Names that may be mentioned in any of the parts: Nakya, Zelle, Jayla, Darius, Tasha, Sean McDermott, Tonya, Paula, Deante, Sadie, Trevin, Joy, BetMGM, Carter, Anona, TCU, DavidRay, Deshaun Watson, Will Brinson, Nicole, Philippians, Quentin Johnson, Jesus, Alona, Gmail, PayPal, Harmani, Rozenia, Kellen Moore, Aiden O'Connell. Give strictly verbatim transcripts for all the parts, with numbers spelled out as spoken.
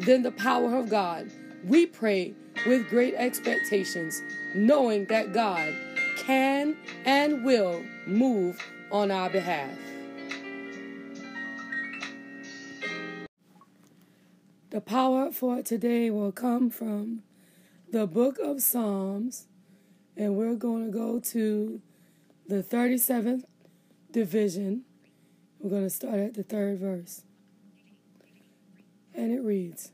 than the power of God. We pray with great expectations, knowing that God can and will move on our behalf. The power for today will come from the book of Psalms, and we're going to go to the thirty-seventh division. We're going to start at the third verse. And it reads,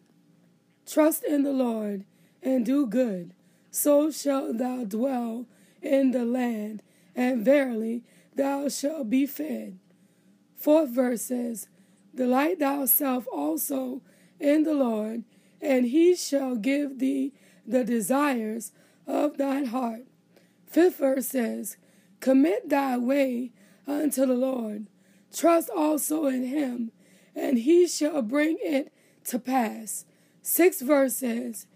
"Trust in the Lord and do good, so shalt thou dwell in the land, and verily thou shalt be fed." Fourth verse says, "Delight thyself also in the Lord, and he shall give thee the desires of thine heart." Fifth verse says, "Commit thy way unto the Lord. Trust also in him, and he shall bring it to pass." Sixth verse says,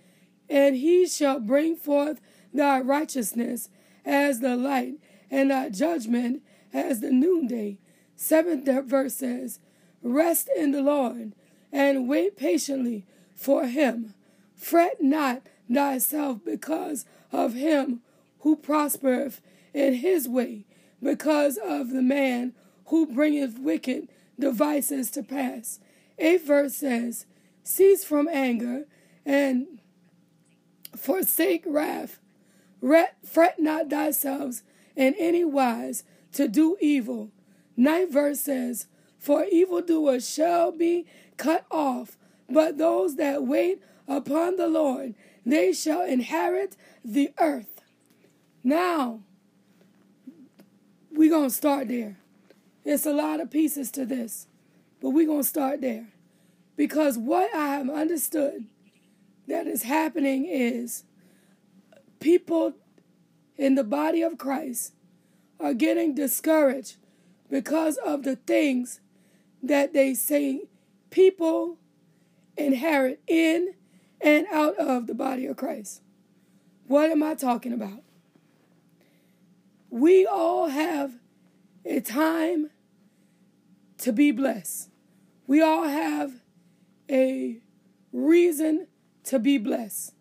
"And he shall bring forth thy righteousness as the light, and thy judgment as the noonday." Seventh verse says, "Rest in the Lord, and wait patiently for him. Fret not thyself because of him who prospereth in his way, because of the man who bringeth wicked devices to pass." Eighth verse says, "Cease from anger and forsake wrath. Fret not thyselves in any wise to do evil." Ninth verse says, "For evildoers shall be cut off, but those that wait upon the Lord, they shall inherit the earth." Now, we're going to start there. It's a lot of pieces to this, but we're going to start there. Because what I have understood that is happening is people in the body of Christ are getting discouraged because of the things that they say people inherit in and out of the body of Christ. What am I talking about? We all have a time to be blessed. We all have a reason to be blessed.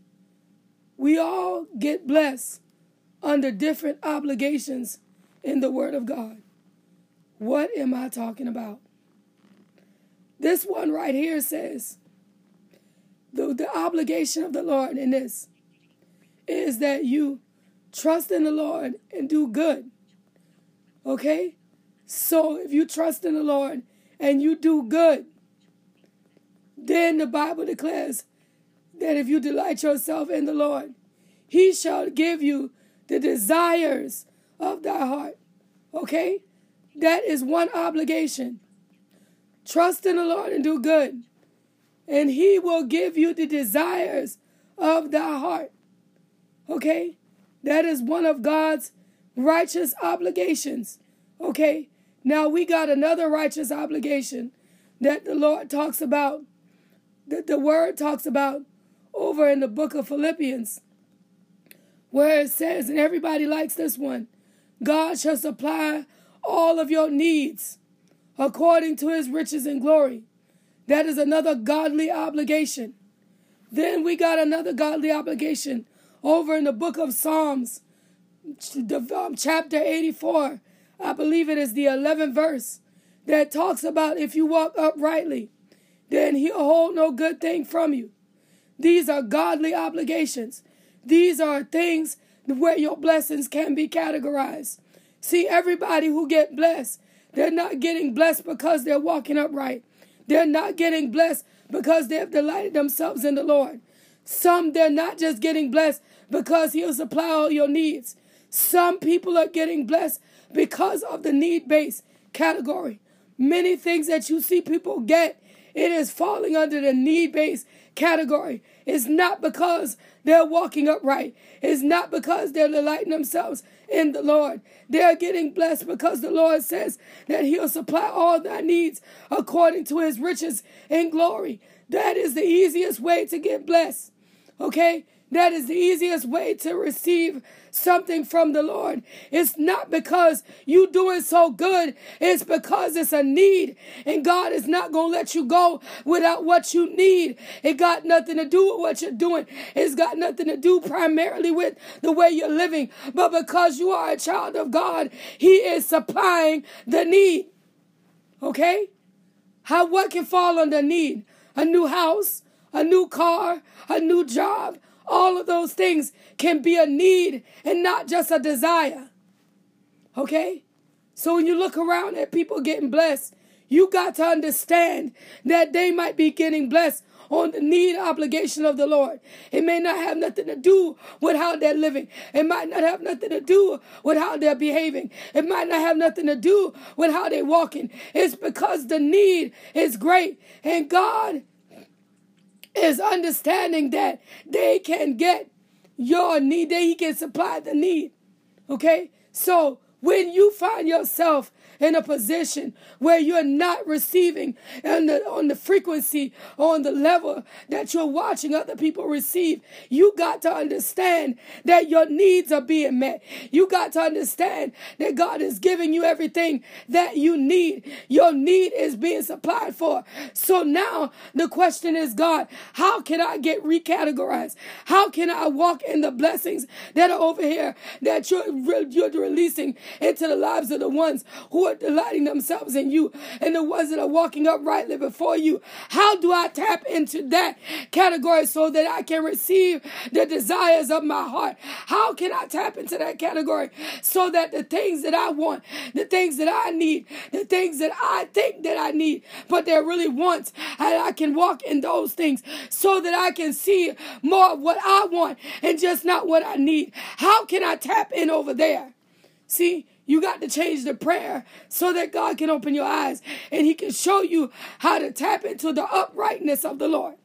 We all get blessed under different obligations in the Word of God. What am I talking about? This one right here says, the, the obligation of the Lord in this is that you trust in the Lord and do good. Okay? So if you trust in the Lord and you do good, then the Bible declares that if you delight yourself in the Lord, he shall give you the desires of thy heart. Okay? That is one obligation. Trust in the Lord and do good, and he will give you the desires of thy heart. Okay? That is one of God's righteous obligations. Okay? Now we got another righteous obligation that the Lord talks about, that the Word talks about over in the book of Philippians, where it says, and everybody likes this one, "God shall supply all of your needs according to his riches and glory." That is another godly obligation. Then we got another godly obligation over in the book of Psalms, chapter eighty-four. I believe it is the eleventh verse that talks about, "If you walk uprightly, then he'll hold no good thing from you." These are godly obligations. These are things where your blessings can be categorized. See, everybody who get blessed, they're not getting blessed because they're walking upright. They're not getting blessed because they have delighted themselves in the Lord. Some, they're not just getting blessed because he'll supply all your needs. Some people are getting blessed because of the need-based category. Many things that you see people get It is falling under the need-based category. It's not because they're walking upright. It's not because they're delighting themselves in the Lord. They're getting blessed because the Lord says that he'll supply all thy needs according to his riches in glory. That is the easiest way to get blessed, okay? That is the easiest way to receive something from the Lord. It's not because you're doing so good. It's because it's a need. And God is not going to let you go without what you need. It got nothing to do with what you're doing. It's got nothing to do primarily with the way you're living. But because you are a child of God, he is supplying the need. Okay? How, what can fall under need? A new house, a new car, a new job. All of those things can be a need and not just a desire, okay? So when you look around at people getting blessed, you got to understand that they might be getting blessed on the need obligation of the Lord. It may not have nothing to do with how they're living. It might not have nothing to do with how they're behaving. It might not have nothing to do with how they're walking. It's because the need is great, and God is understanding that they can get your need, that he can supply the need, okay? So when you find yourself in a position where you're not receiving on the, on the frequency, on the level that you're watching other people receive, you got to understand that your needs are being met. You got to understand that God is giving you everything that you need. Your need is being supplied for. So now the question is, God, how can I get recategorized? How can I walk in the blessings that are over here that you're, you're releasing into the lives of the ones who are delighting themselves in you and the ones that are walking uprightly before you? How do I tap into that category so that I can receive the desires of my heart? How can I tap into that category so that the things that I want, the things that I need, the things that I think that I need, but they're really wants, and I can walk in those things so that I can see more of what I want and just not what I need? How can I tap in over there? See, you got to change the prayer so that God can open your eyes and he can show you how to tap into the uprightness of the Lord.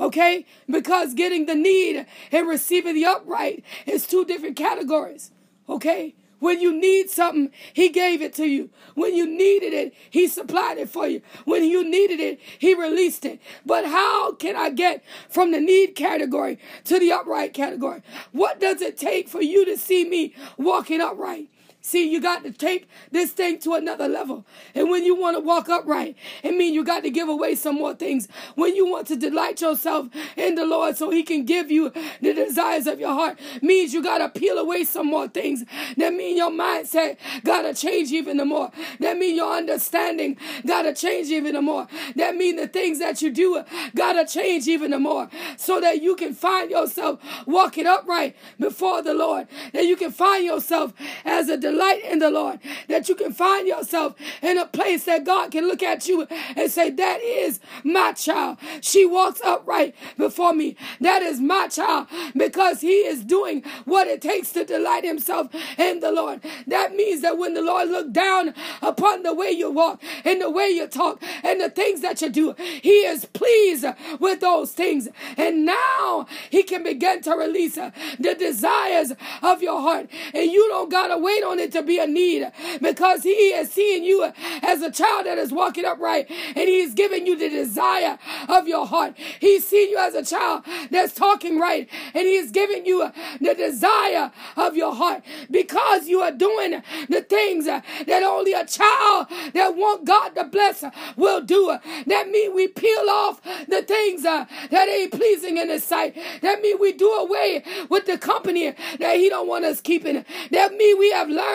Okay? Because getting the need and receiving the upright is two different categories. Okay? When you need something, he gave it to you. When you needed it, he supplied it for you. When you needed it, he released it. But how can I get from the need category to the upright category? What does it take for you to see me walking upright? See, you got to take this thing to another level. And when you want to walk upright, it means you got to give away some more things. When you want to delight yourself in the Lord so he can give you the desires of your heart, means you got to peel away some more things. That means your mindset got to change even more. That means your understanding got to change even more. That means the things that you do got to change even more so that you can find yourself walking upright before the Lord. That you can find yourself as a delight in the Lord, that you can find yourself in a place that God can look at you and say, that is my child. She walks upright before me. That is my child, because he is doing what it takes to delight himself in the Lord. That means that when the Lord looks down upon the way you walk and the way you talk and the things that you do, he is pleased with those things. And now he can begin to release the desires of your heart. And you don't got to wait on it to be a need, because he is seeing you as a child that is walking upright, and he's giving you the desire of your heart. He's seeing you as a child that's talking right, and he's giving you the desire of your heart, because you are doing the things that only a child that wants God to bless will do. That means we peel off the things that ain't pleasing in his sight. That means we do away with the company that he don't want us keeping. That means we have learn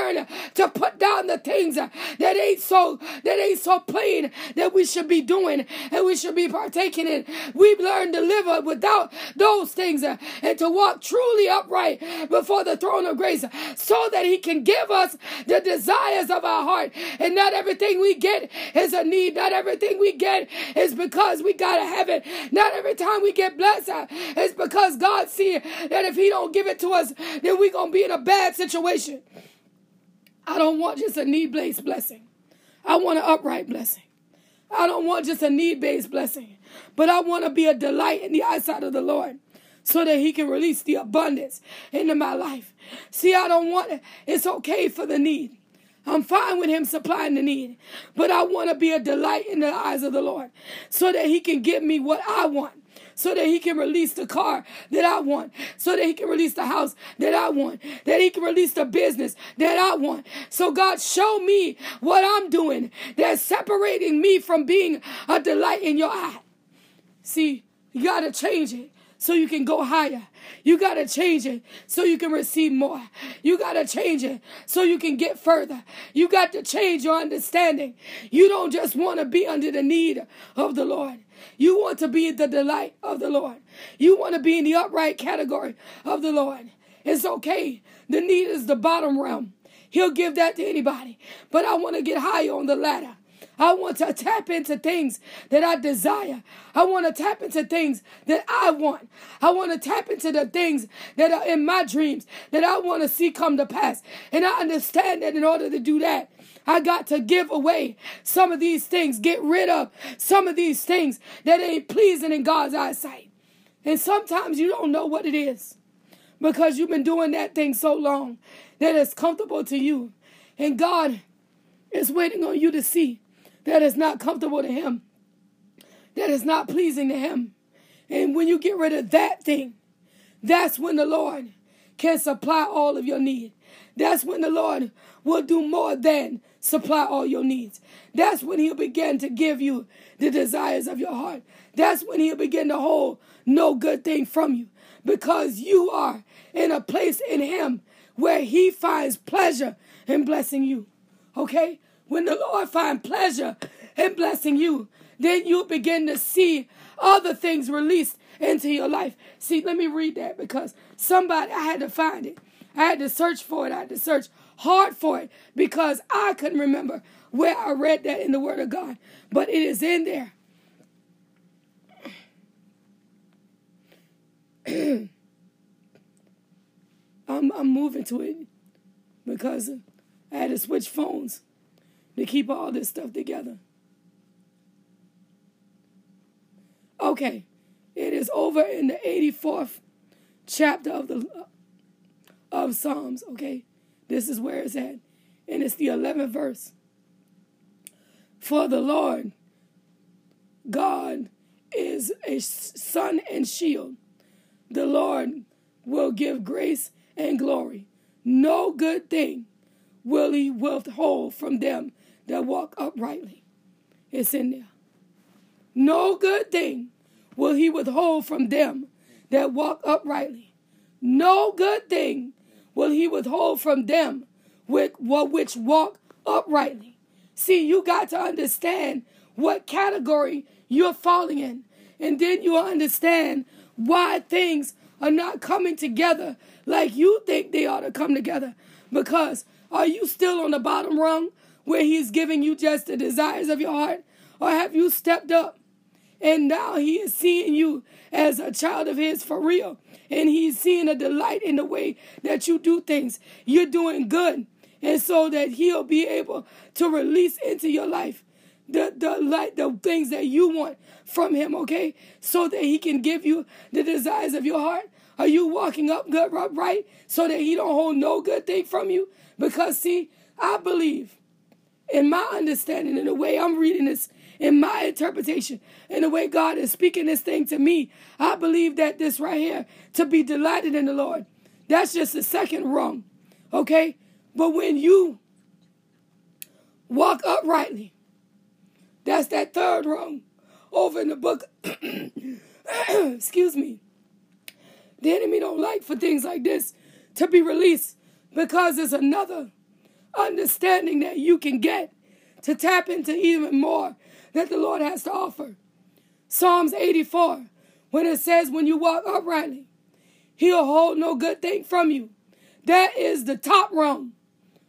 to put down the things that ain't so that ain't so plain that we should be doing and we should be partaking in. We've learned to live without those things and to walk truly upright before the throne of grace so that he can give us the desires of our heart. And not everything we get is a need. Not everything we get is because we gotta have it. Not every time we get blessed is because God sees that if he don't give it to us, then we're gonna be in a bad situation. I don't want just a need-based blessing. I want an upright blessing. I don't want just a need-based blessing, but I want to be a delight in the eyesight of the Lord so that he can release the abundance into my life. See, I don't want it. It's okay for the need. I'm fine with him supplying the need, but I want to be a delight in the eyes of the Lord so that he can give me what I want, so that he can release the car that I want, so that he can release the house that I want, that he can release the business that I want. So God, show me what I'm doing that's separating me from being a delight in your eye. See, you got to change it so you can go higher. You got to change it so you can receive more. You got to change it so you can get further. You got to change your understanding. You don't just want to be under the need of the Lord. You want to be the delight of the Lord. You want to be in the upright category of the Lord. It's okay. The need is the bottom realm. He'll give that to anybody. But I want to get higher on the ladder. I want to tap into things that I desire. I want to tap into things that I want. I want to tap into the things that are in my dreams that I want to see come to pass. And I understand that in order to do that, I got to give away some of these things, get rid of some of these things that ain't pleasing in God's eyesight. And sometimes you don't know what it is because you've been doing that thing so long that it's comfortable to you. And God is waiting on you to see that it's not comfortable to him, that is not pleasing to him. And when you get rid of that thing, that's when the Lord can supply all of your need. That's when the Lord will do more than supply all your needs. That's when he'll begin to give you the desires of your heart. That's when he'll begin to hold no good thing from you, because you are in a place in him where he finds pleasure in blessing you. Okay? When the Lord finds pleasure in blessing you, then you begin to see other things released into your life. See, let me read that, because somebody, I had to find it. I had to search for it. I had to search hard for it because I couldn't remember where I read that in the Word of God. But it is in there. I'm, I'm moving to it because I had to switch phones to keep all this stuff together. Okay. It is over in the eighty-fourth chapter of the of Psalms, okay? This is where it's at. And it's the eleventh verse. For the Lord God is a sun and shield. The Lord will give grace and glory. No good thing will he withhold from them that walk uprightly. It's in there. No good thing will he withhold from them that walk uprightly. No good thing will he withhold from them with, which walk uprightly. See, you got to understand what category you're falling in. And then you'll understand why things are not coming together like you think they ought to come together. Because are you still on the bottom rung where he's giving you just the desires of your heart? Or have you stepped up and now he is seeing you as a child of his for real? And he's seeing a delight in the way that you do things. You're doing good. And so that he'll be able to release into your life the, the, light, the things that you want from him, okay? So that he can give you the desires of your heart. Are you walking up good, right? So that he don't hold no good thing from you? Because, see, I believe in my understanding, in the way I'm reading this, in my interpretation, in the way God is speaking this thing to me, I believe that this right here, to be delighted in the Lord, that's just the second rung, okay? But when you walk uprightly, that's that third rung over in the book. Excuse me. The enemy don't like for things like this to be released, because there's another understanding that you can get to tap into even more that the Lord has to offer. Psalms eighty-four, when it says, when you walk uprightly, he'll hold no good thing from you. That is the top rung,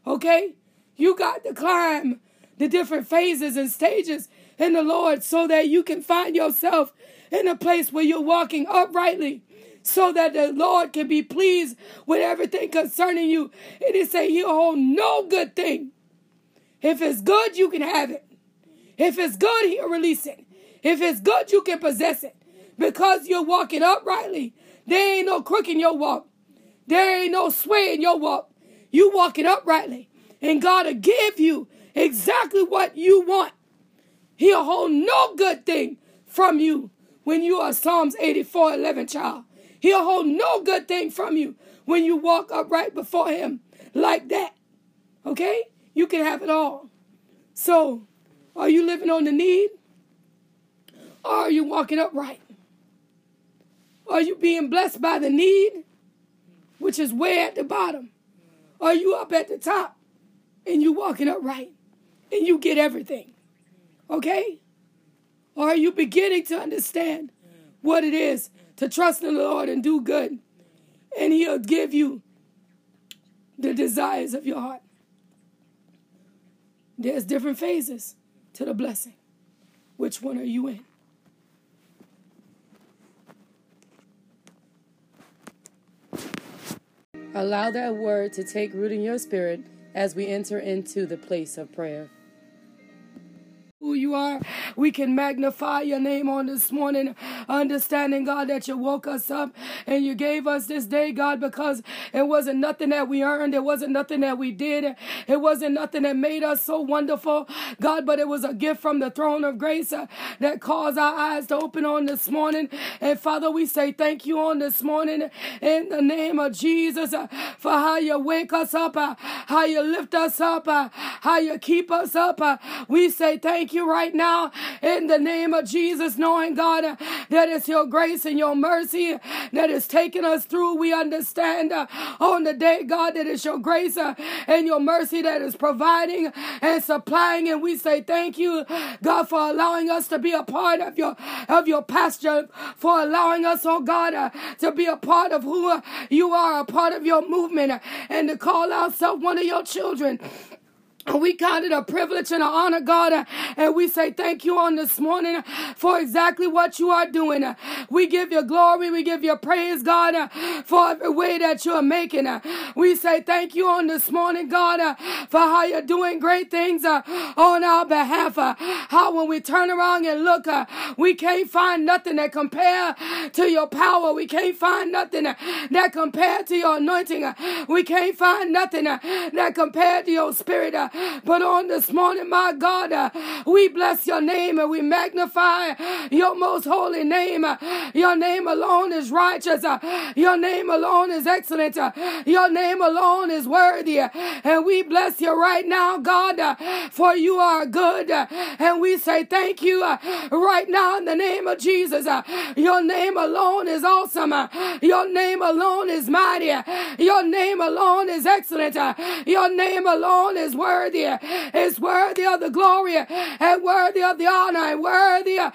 okay? You got to climb the different phases and stages in the Lord so that you can find yourself in a place where you're walking uprightly, so that the Lord can be pleased with everything concerning you. And he say he'll hold no good thing. If it's good, you can have it. If it's good, he'll release it. If it's good, you can possess it. Because you're walking uprightly. There ain't no crook in your walk. There ain't no sway in your walk. You walking uprightly. And God will give you exactly what you want. He'll hold no good thing from you when you are Psalms eighty-four eleven child. He'll hold no good thing from you when you walk upright before him like that. Okay? You can have it all. So, are you living on the need? Or are you walking upright? Are you being blessed by the need, which is way at the bottom? Are you up at the top and you walking upright and you get everything? Okay? Or are you beginning to understand what it is to trust in the Lord and do good? And he'll give you the desires of your heart. There's different phases to the blessing. Which one are you in? Allow that word to take root in your spirit as we enter into the place of prayer. Who you are, we can magnify your name on this morning, understanding, God, that you woke us up and you gave us this day, God, because it wasn't nothing that we earned. It wasn't nothing that we did. It wasn't nothing that made us so wonderful, God, but it was a gift from the throne of grace uh, that caused our eyes to open on this morning. And Father, we say thank you on this morning in the name of Jesus uh, for how you wake us up, uh, how you lift us up, uh, how you keep us up. Uh, we say thank you. You right now in the name of Jesus, knowing, God, uh, that it's your grace and your mercy that is taking us through. We understand uh, on the day, God, that it's your grace uh, and your mercy that is providing and supplying, and we say thank you, God, for allowing us to be a part of your of your pasture, for allowing us, oh God, uh, to be a part of who uh, you are, a part of your movement, uh, and to call ourselves one of your children. We count it a privilege and an honor, God, and we say thank you on this morning for exactly what you are doing. We give you glory. We give you praise, God, for every way that you are making. We say thank you on this morning, God, for how you're doing great things on our behalf. How when we turn around and look, we can't find nothing that compare to your power. We can't find nothing that compare to your anointing. We can't find nothing that compare to your spirit. But on this morning, my God, uh, we bless your name and we magnify your most holy name. Uh, your name alone is righteous. Uh, your name alone is excellent. Uh, your name alone is worthy. Uh, and we bless you right now, God, uh, for you are good. Uh, and we say thank you uh, right now in the name of Jesus. Uh, your name alone is awesome. Uh, your name alone is mighty. Uh, your name alone is excellent. Uh, your name alone is worthy. It's worthy of the glory and worthy of the honor and worthy of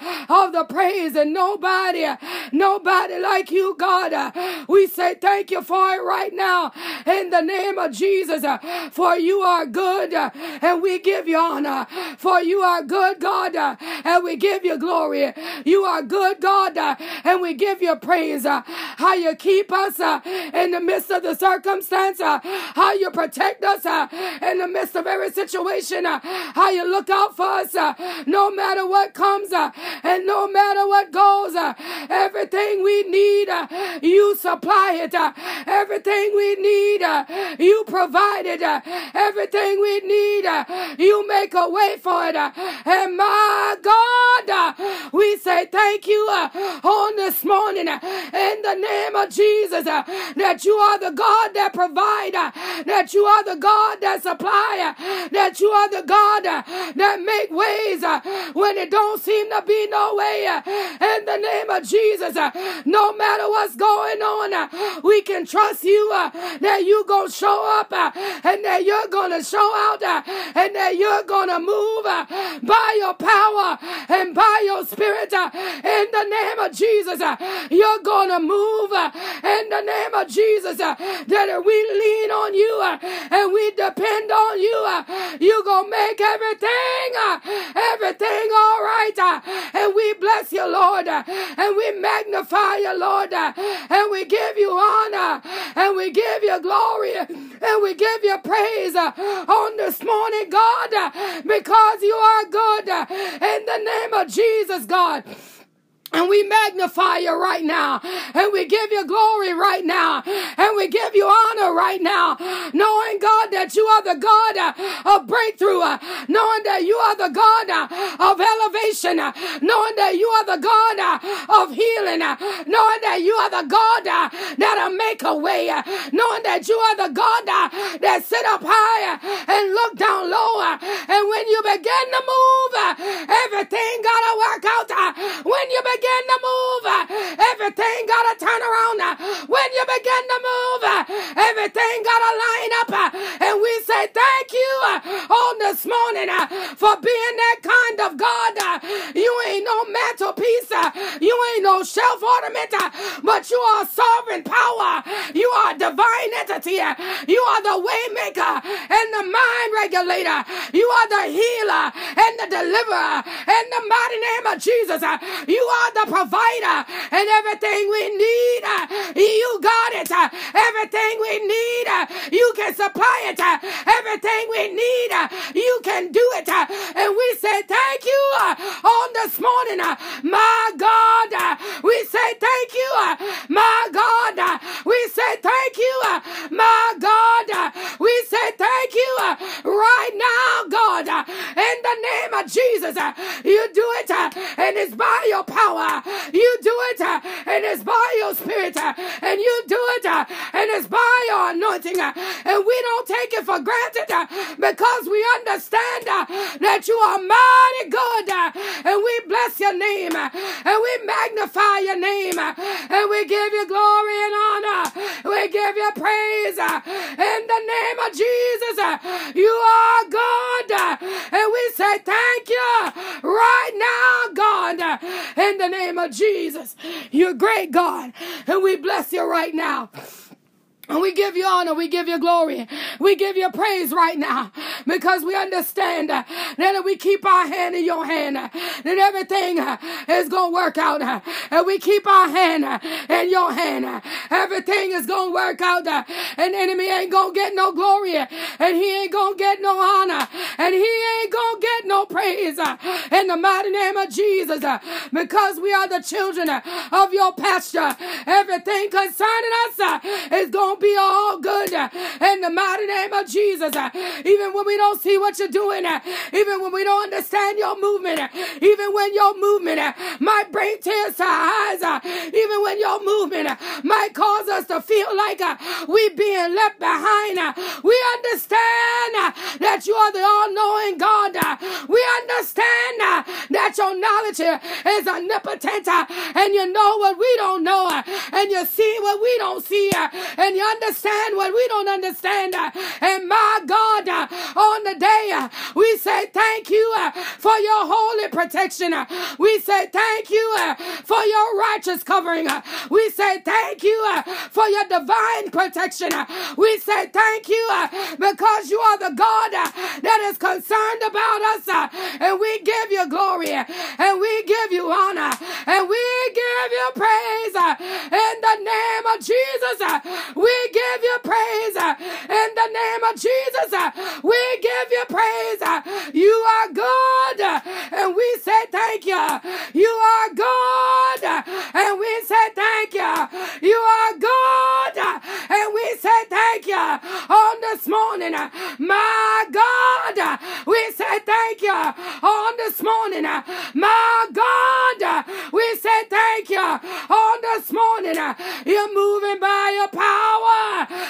the praise, and nobody, nobody like you, God. We say thank you for it right now in the name of Jesus, for you are good and we give you honor. For you are good, God, and we give you glory. You are good, God, and we give you praise. How you keep us in the midst of the circumstance, how you protect us in the midst of every situation, uh, how you look out for us, uh, no matter what comes uh, and no matter what goes, uh, everything we need, uh, you supply it, uh, everything we need, uh, you provide it, uh, everything we need, uh, you make a way for it, uh, and my God, uh, we say thank you uh, on this morning uh, in the name of Jesus, uh, that you are the God that provides, uh, that you are the God that supplies, uh, that you are the God uh, that make ways uh, when it don't seem to be no way. Uh, in the name of Jesus, uh, no matter what's going on, uh, we can trust you uh, that you going to show up uh, and that you're going to show out uh, and that you're going to move uh, by your power and by your spirit. Uh, in the name of Jesus, uh, you're going to move uh, in the name of Jesus, uh, that if we lean on you uh, and we depend on you, Uh, you gonna make everything, uh, everything all right. tonight. And we bless you, Lord. And we magnify you, Lord. And we give you honor. And we give you glory. And we give you praise on this morning, God, because you are good. In the name of Jesus, God. And we magnify you right now. And we give you glory right now. And we give you honor right now. Knowing, God, that you are the God of breakthrough. Knowing that you are the God of elevation. Knowing that you are the God of healing. Knowing that you are the God that'll make a way. Knowing that you are the God that sit up high and look down low. And when you begin to move, everything gotta work out. When you begin begin to move, everything gotta turn around. When you begin to move, everything gotta line up. And we say thank you on this morning for being that kind of God. You ain't no mantelpiece, you ain't no shelf ornament, but you are sovereign power. You are a divine entity. You are the way maker and the mind regulator. You are the healer and the deliverer. In the mighty name of Jesus, you are the provider, and everything we need, you got it. Everything we need, you can supply it. Everything we need, you can do it. And we say thank you on this morning, my God. We say thank you, my God. We say thank you, my God. We say thank you right now, God. In the name of Jesus, you do it, and it's by your power. You do it, uh, and it's by your spirit, uh, and you do it, uh, and it's by your anointing, uh, and we don't take it for granted, uh, because we understand uh, that you are mighty good, uh, and we bless your name, uh, and we magnify your name, uh, and we give you glory and honor, we give you praise, uh, in the name of Jesus, uh, you are good, uh, and we say thank you right now, God, uh, in the name of Jesus. You're great, God, and we bless you right now. And we give you honor, we give you glory, we give you praise right now, because we understand uh, that if we keep our hand in your hand, uh, that everything uh, is going to work out. Uh, and we keep our hand uh, in your hand, uh, everything is going to work out. Uh, and the enemy ain't going to get no glory, uh, and he ain't going to get no honor, and he ain't going to get no praise, uh, in the mighty name of Jesus, uh, because we are the children uh, of your pasture. Everything concerning us uh, is going to be all good, uh, in the mighty name of Jesus. Uh, even when we don't see what you're doing, uh, even when we don't understand your movement, uh, even when your movement uh, might bring tears to our eyes, uh, even when your movement uh, might cause us to feel like uh, we being left behind, uh, we understand uh, that you are the all-knowing God. Uh, we understand uh, that your knowledge uh, is omnipotent, uh, and you know what we don't know, uh, and you see what we don't see, uh, and you understand what we don't understand. And my God, on the day, we say thank you for your holy protection. We say thank you for your righteous covering. We say thank you for your divine protection. We say thank you because you are the God that is concerned about us. And we give you glory, and we give you honor, and we give you praise in the name of Jesus. We give you praise in the name of Jesus. We give you praise. You are good, and we say thank you. You are good, and we say thank you. You are good, and we say thank you on this morning, my God. We say thank you on this morning, my God. We say thank you on this morning. You're moving by your power.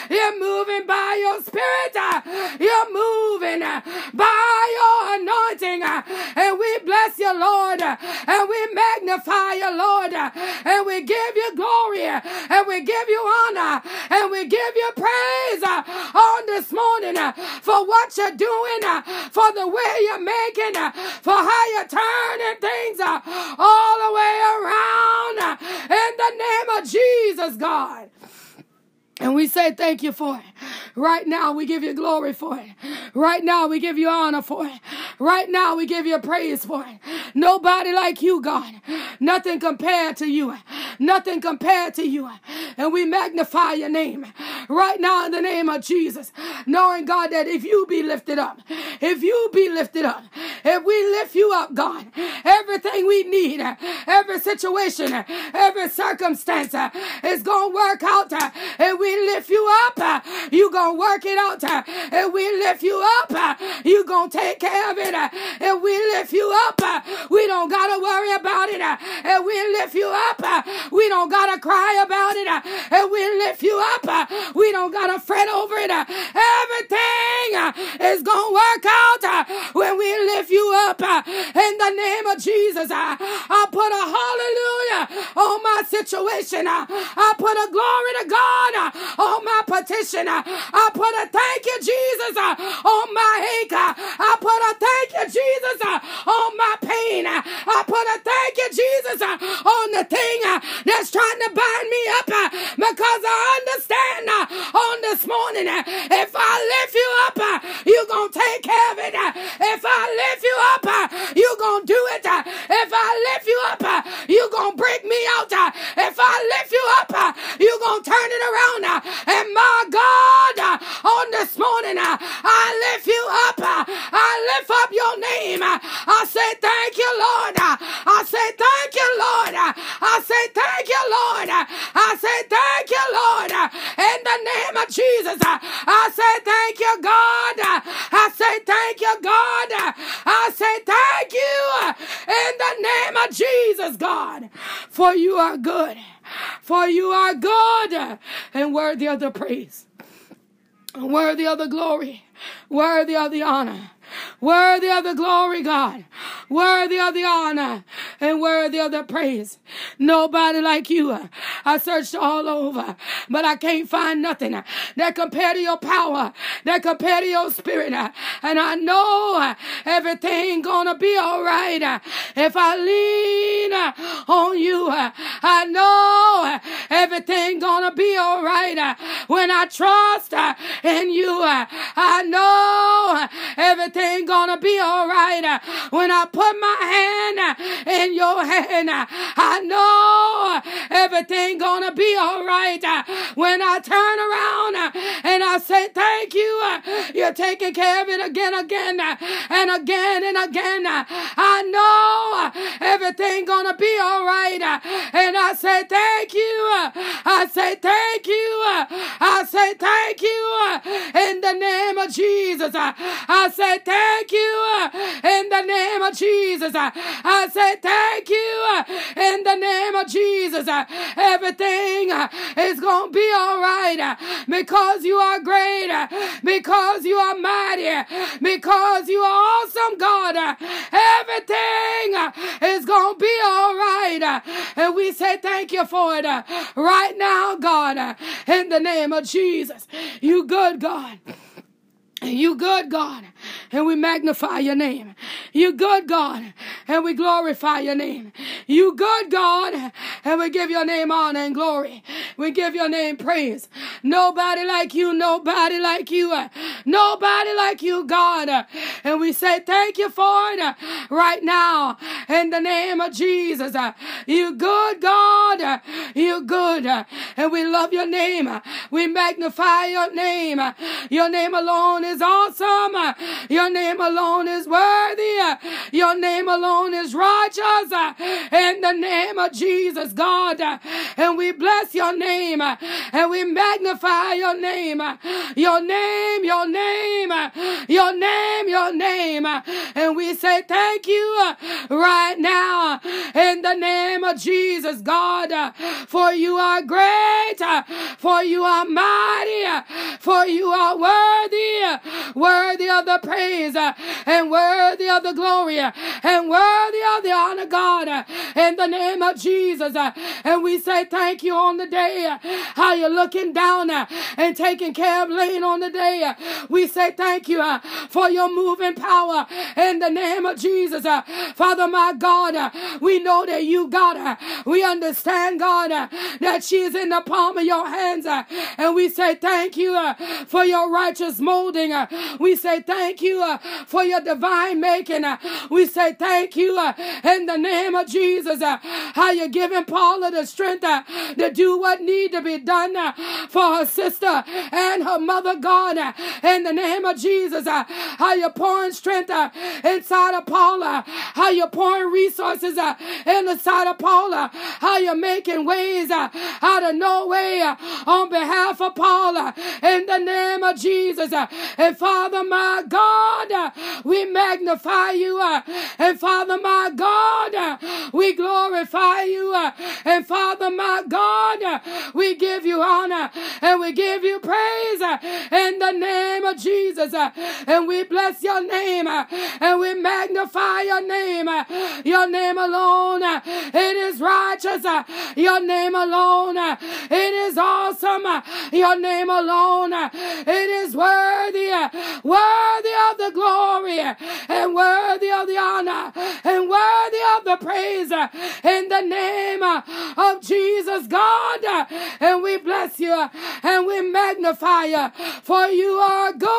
You're moving by your spirit. You're moving by your anointing. And we bless you, Lord. And we magnify you, Lord. And we give you glory. And we give you honor. And we give you praise on this morning for what you're doing, for the way you're making, for how you're turning things all the way around. In the name of Jesus, God. And we say thank you for it. Right now, we give you glory for it. Right now, we give you honor for it. Right now, we give you praise for it. Nobody like you, God. Nothing compared to you. Nothing compared to you. And we magnify your name right now in the name of Jesus, knowing, God, that if you be lifted up, if you be lifted up, if we lift you up, God, everything we need, every situation, every circumstance is going to work out. And we lift you up, you're going to work it out. And we lift you up, you're going to take care of it. And we lift you up, we don't got to worry about it. And we lift you up, we don't got to cry about it. And we lift you up, we don't got to fret over it. Everything is going to work out when we lift you up. In the name of Jesus, I put a hallelujah on my situation. I put a glory to God on my petition. I put a thank you, Jesus, on my ache. I put a thank you, Jesus, on my pain. I put a thank you, Jesus, on the thing that's trying to bind me up, because I understand on this morning, if I lift you up, you're going to take care of it. If I lift you up, you're going to do it. If I lift you up, you're going to break me out. If I lift you up, you're going to turn it around. And my God, on this morning, I lift you up. I lift up your name. I say thank you, Lord. I say thank you, Lord. I say thank you, Lord. I say thank you, Lord. In the name of Jesus, I say thank you, God. I say thank you, God. I say thank you in the name of Jesus, God, for you are good. For you are good and worthy of the praise, worthy of the glory, worthy of the honor, worthy of the glory, God, worthy of the honor, and worthy of the praise. Nobody like you. I searched all over, but I can't find nothing that compared to your power, that compared to your spirit. And I know everything gonna be all right if I lean on you. I know everything gonna be all right when I trust in you. I know everything gonna be all right when I put my hand in your hand. I know everything gonna be all right when I turn around and I say thank you. You're taking care of it again, again, and again, and again. I know everything gonna be all right, and I say thank you. I say thank you. I say thank you in the name of Jesus. I say thank you in the name of Jesus. I say thank you in the name of Jesus. Everything is gonna be all right because you are great, because you are mighty, because you are awesome, God. Everything is gonna be all right, and we say thank you for it right now, God, in the name of Jesus. You good, God. You good, God, and we magnify your name. You good, God, and we glorify your name. You good, God, and we give your name honor and glory. We give your name praise. Nobody like you, nobody like you, nobody like you, God. And we say thank you for it right now in the name of Jesus. You good, God, you good, and we love your name. We magnify your name. Your name alone is is awesome. Your name alone is worthy. Your name alone is righteous. In the name of Jesus, God. And we bless your name. And we magnify your name. Your name, your name, your name, your name. And we say thank you right now in the name of Jesus, God. For you are great. For you are mighty. For you are worthy. Worthy of the praise and worthy of the glory and worthy of the honor, God, in the name of Jesus. And we say thank you on the day how you're looking down and taking care of Lane on the day. We say thank you for your moving power in the name of Jesus. Father, my God, we know that you, God. We understand, God, that she is in the palm of your hands. And we say thank you for your righteous molding. We say thank you for your divine making. We say thank you in the name of Jesus. How you're giving Paula the strength to do what needs to be done for her sister and her mother, God. In the name of Jesus, how you're pouring strength inside of Paula. How you're pouring resources inside of Paula. How you're making ways out of no way on behalf of Paula. In the name of Jesus. And Father, my God, we magnify you. And Father, my God, we glorify you. And Father, my God, we give you honor and we give you praise in the name of Jesus. And we bless your name and we magnify your name. Your name alone, it is righteous. Your name alone, it is awesome. Your name alone, it is worthy, worthy of the glory and worthy of the honor and worthy of the praise in the name of Jesus, God. And we bless you and we magnify you, for you are good.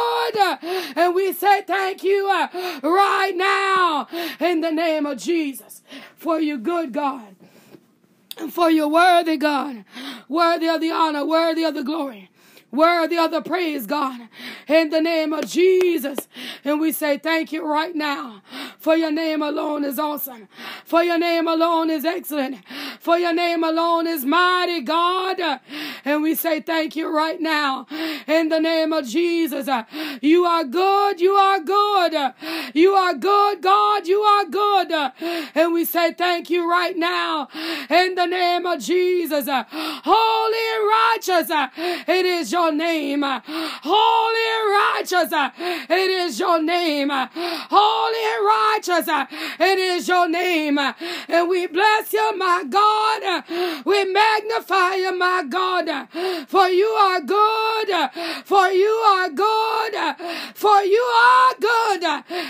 And we say thank you right now in the name of Jesus, for you good, God, and for you worthy, God, worthy of the honor, worthy of the glory, worthy of the praise, God, in the name of Jesus. And we say thank you right now, for your name alone is awesome, for your name alone is excellent, for your name alone is mighty, God. And we say thank you right now, in the name of Jesus. You are good, you are good, you are good, God, you are good. And we say thank you right now, in the name of Jesus. Holy and righteous, it is your name. Holy and righteous, it is your name. Holy and righteous, it is your name. And we bless you, my God. We magnify you, my God. For you are good. For you are good. For you are good.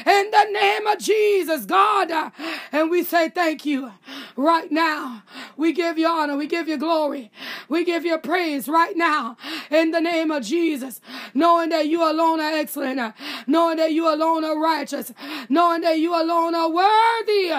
In the name of Jesus, God. And we say thank you right now. We give you honor. We give you glory. We give you praise right now. In the name of Jesus. Knowing that you alone are excellent. Knowing that you alone are righteous. Knowing that you alone are worthy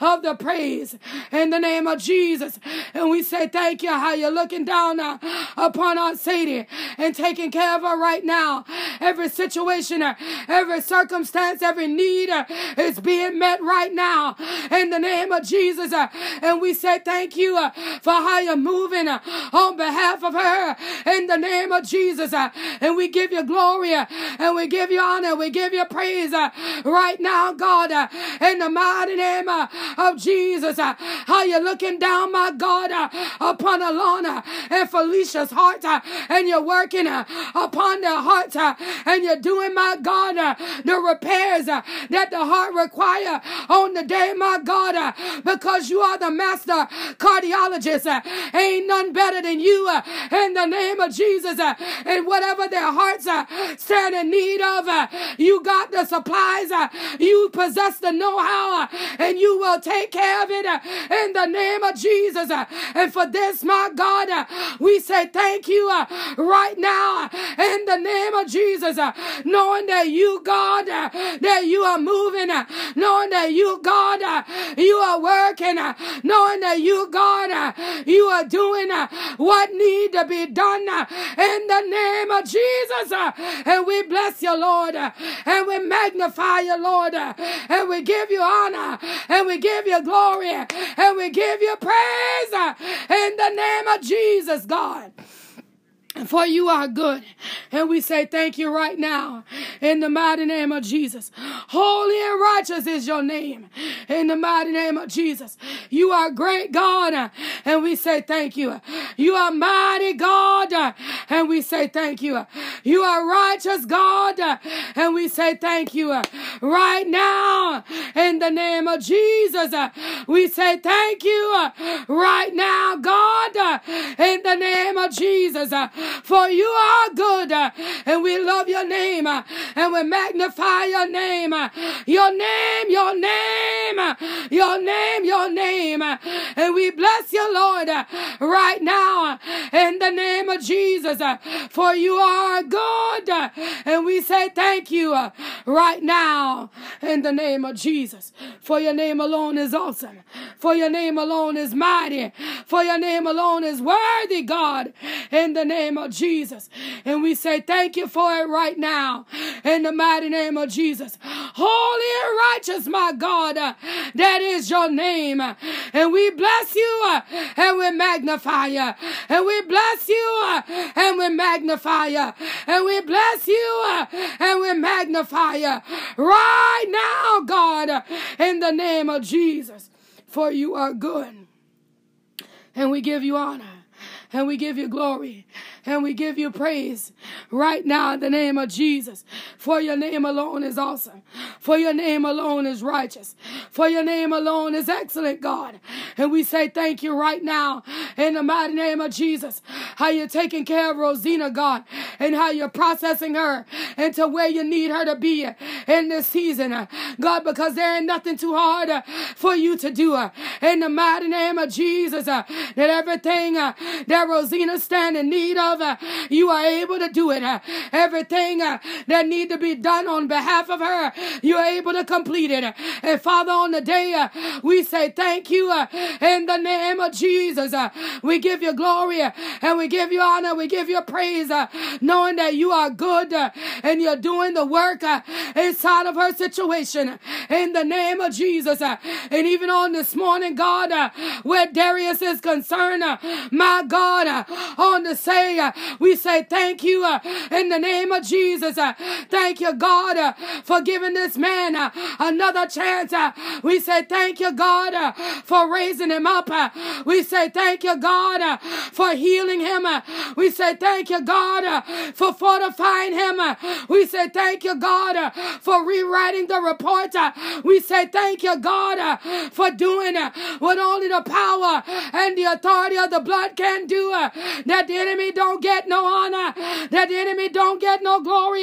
of the praise. In the name of Jesus. And we say thank you how you're looking down uh, upon Aunt Sadie and taking care of her right now. Every situation, uh, every circumstance, every need uh, is being met right now. In the name of Jesus. Uh, and we say thank you uh, for how you're moving uh, on behalf of her. In the name of Jesus. Uh, and we give you glory uh, and we give you honor. And we give you praise uh, right now, God. Uh, in the mighty name uh, of Jesus. Uh, how you're looking down, my God, uh, upon Alona and Felicia's heart, uh, and you're working uh, upon their heart, uh, and you're doing, my God, uh, the repairs uh, that the heart require on the day, my God, uh, because you are the master cardiologist. Uh, ain't none better than you uh, in the name of Jesus. Uh, and whatever their hearts uh, stand in need of, uh, you got the supplies, uh, you possess the know-how, uh, and you will take care of it uh, in the name of Jesus. And for this, my God, we say thank you right now in the name of Jesus, knowing that you, God, that you are moving, knowing that you, God, you are working, knowing that you, God, you are doing what need to be done in the name of Jesus. And we bless you, Lord, and we magnify you, Lord, and we give you honor, and we give you glory, and we give you praise in the name of Jesus, God. For you are good. And we say thank you right now in the mighty name of Jesus. Holy and righteous is your name in the mighty name of Jesus. You are great, God, and we say thank you. You are mighty, God, and we say thank you. You are righteous, God, and we say thank you. Right now in the name of Jesus, we say thank you. Right now, God, in the name of Jesus. For you are good, and we love your name, and we magnify your name. Your name, your name, your name, your name name. And we bless you, Lord, right now in the name of Jesus, for you are good. And we say thank you right now in the name of Jesus, for your name alone is awesome, for your name alone is mighty, for your name alone is worthy, God, in the name of Jesus. And we say thank you for it right now in the mighty name of Jesus. Holy and righteous, my God, uh, that is your name. Uh, and we bless you uh, and we magnify you. Uh, and we bless you uh, and we magnify you. Uh, and we bless you uh, and we magnify you. Uh, right now, God, uh, in the name of Jesus, for you are good. And we give you honor and we give you glory. And we give you praise right now in the name of Jesus. For your name alone is awesome. For your name alone is righteous. For your name alone is excellent, God. And we say thank you right now in the mighty name of Jesus. How you're taking care of Rozenia, God. And how you're processing her into where you need her to be in this season, God. Because there ain't nothing too hard for you to do. In the mighty name of Jesus. That everything that Rozenia stands in need of, Uh, you are able to do it. Uh, everything uh, that need to be done on behalf of her, you are able to complete it. Uh, and Father, on the day uh, we say thank you uh, in the name of Jesus. Uh, we give you glory uh, and we give you honor. We give you praise, uh, knowing that you are good uh, and you're doing the work uh, inside of her situation uh, in the name of Jesus. Uh, and even on this morning, God, uh, where Darius is concerned, uh, my God, uh, on the same. We say thank you uh, in the name of Jesus. Uh, thank you, God, uh, for giving this man uh, another chance. Uh, we say thank you, God, uh, for raising him up. Uh, we say thank you, God, uh, for healing him. Uh, we say thank you, God, uh, for fortifying him. Uh, we say thank you, God, uh, for rewriting the report. Uh, we say thank you, God, uh, for doing uh, what only the power and the authority of the blood can do. Uh, that the enemy does don't get no honor, that the enemy don't get no glory,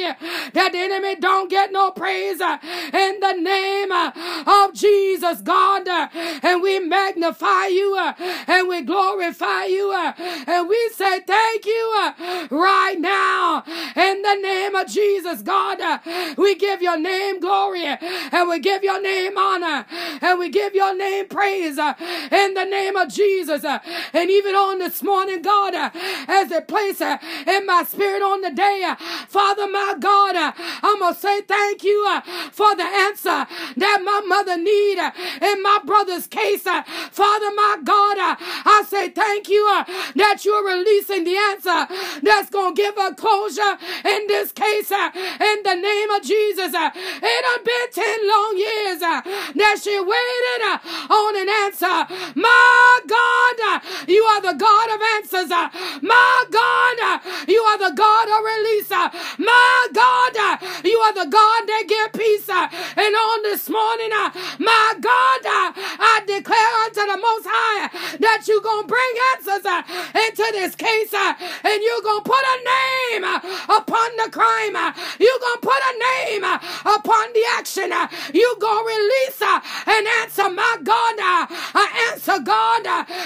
that the enemy don't get no praise, uh, in the name uh, of Jesus, God, uh, and we magnify you, uh, and we glorify you, uh, and we say thank you uh, right now, in the name of Jesus, God, uh, we give your name glory, and we give your name honor, and we give your name praise, uh, in the name of Jesus, uh, and even on this morning, God, uh, as it place uh, in my spirit on the day. Uh, Father, my God, uh, I'm going to say thank you uh, for the answer that my mother need uh, in my brother's case. Uh, Father, my God, uh, I say thank you uh, that you're releasing the answer that's going to give her closure in this case. Uh, in the name of Jesus, uh, it had been ten long years uh, that she waited uh, on an answer. My God, uh, you are the God of answers. Uh, my God, you are the God of release. My God, you are the God that gives peace. And on this morning, my God, I declare unto the Most High that you're going to bring answers into this case. And you're going to put a name upon the crime. You're going to put a name upon the action. You're going to release an answer, my God. An answer, God.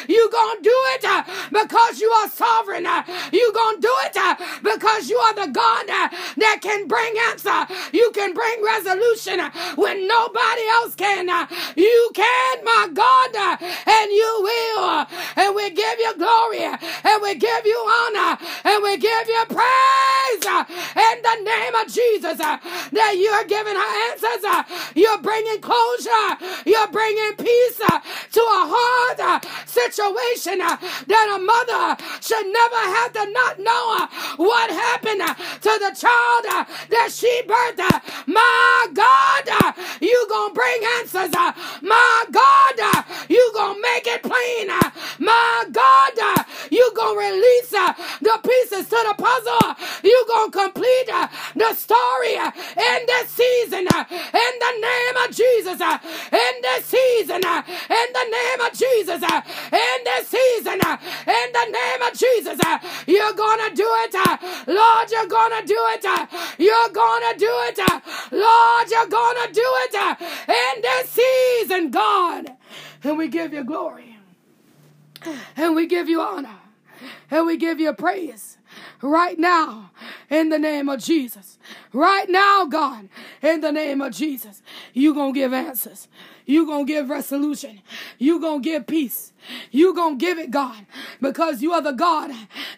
You're going to do it because you are sovereign. You gonna do it uh, because you are the God uh, that can bring answer. You can bring resolution uh, when nobody else can. Uh, you can, my God, uh, and you will. Uh, and we give you glory, uh, and we give you honor, and we give you praise uh, in the name of Jesus. Uh, that you're giving her answers. Uh, you're bringing closure. You're bringing peace uh, to a hard uh, situation uh, that a mother should never have. Have to not know uh, what happened uh, to the child uh, that she birthed. Uh, my God, uh, you gonna bring answers. Uh, my God, uh, you gonna make it plain. Uh, my God, uh, you gonna release uh, the pieces to the puzzle. You gonna complete uh, the story uh, in this season. Uh, in the name of Jesus. Uh, in this season. Uh, in the name of Jesus. Uh, in this season. Uh, in the name of Jesus. Uh, You're gonna do it, uh, Lord, you're gonna do it, uh, you're gonna do it, uh, Lord, you're gonna do it uh, in this season, God. and we give you glory, and we give you honor, and we give you praise right now in the name of Jesus. Right now, God, in the name of Jesus, you're going to give answers. You're going to give resolution. You're going to give peace. You're going to give it, God, because you are the God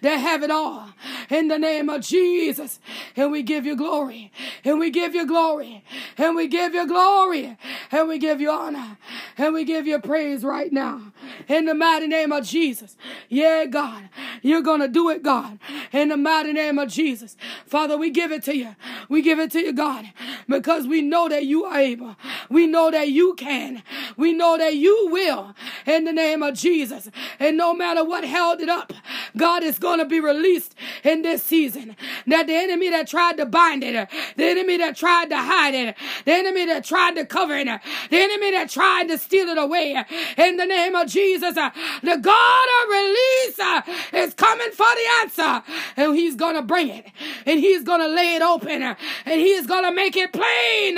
that have it all in the name of Jesus. And we give you glory, and we give you glory, and we give you glory, and we give you honor, and we give you praise right now in the mighty name of Jesus. Yeah, God, you're going to do it, God, in the mighty name of Jesus. Father, we give it to you. We give it to you, God, because we know that you are able. We know that you can. We know that you will in the name of Jesus. And no matter what held it up, God, is going to be released in this season. That the enemy that tried to bind it, the enemy that tried to hide it, the enemy that tried to cover it, the enemy that tried to steal it away, in the name of Jesus, the God of release is coming for the answer. And he's going to bring it. And he's going to lay it open. And he's going to make it plain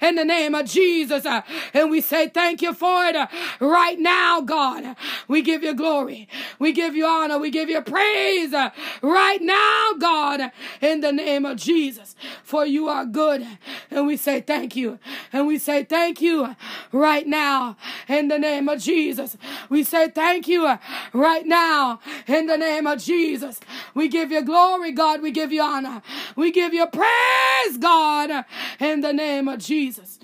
in the name of Jesus. And we say thank you for it right now, God. We give you glory. We give you honor. We give you praise right now, God, in the name of Jesus. For you are good. And we say thank you. And we say thank you right now in the name of Jesus. We say thank you right now in the name of Jesus. We give you glory, God. We give you honor. We give you praise, God, in the name of Jesus.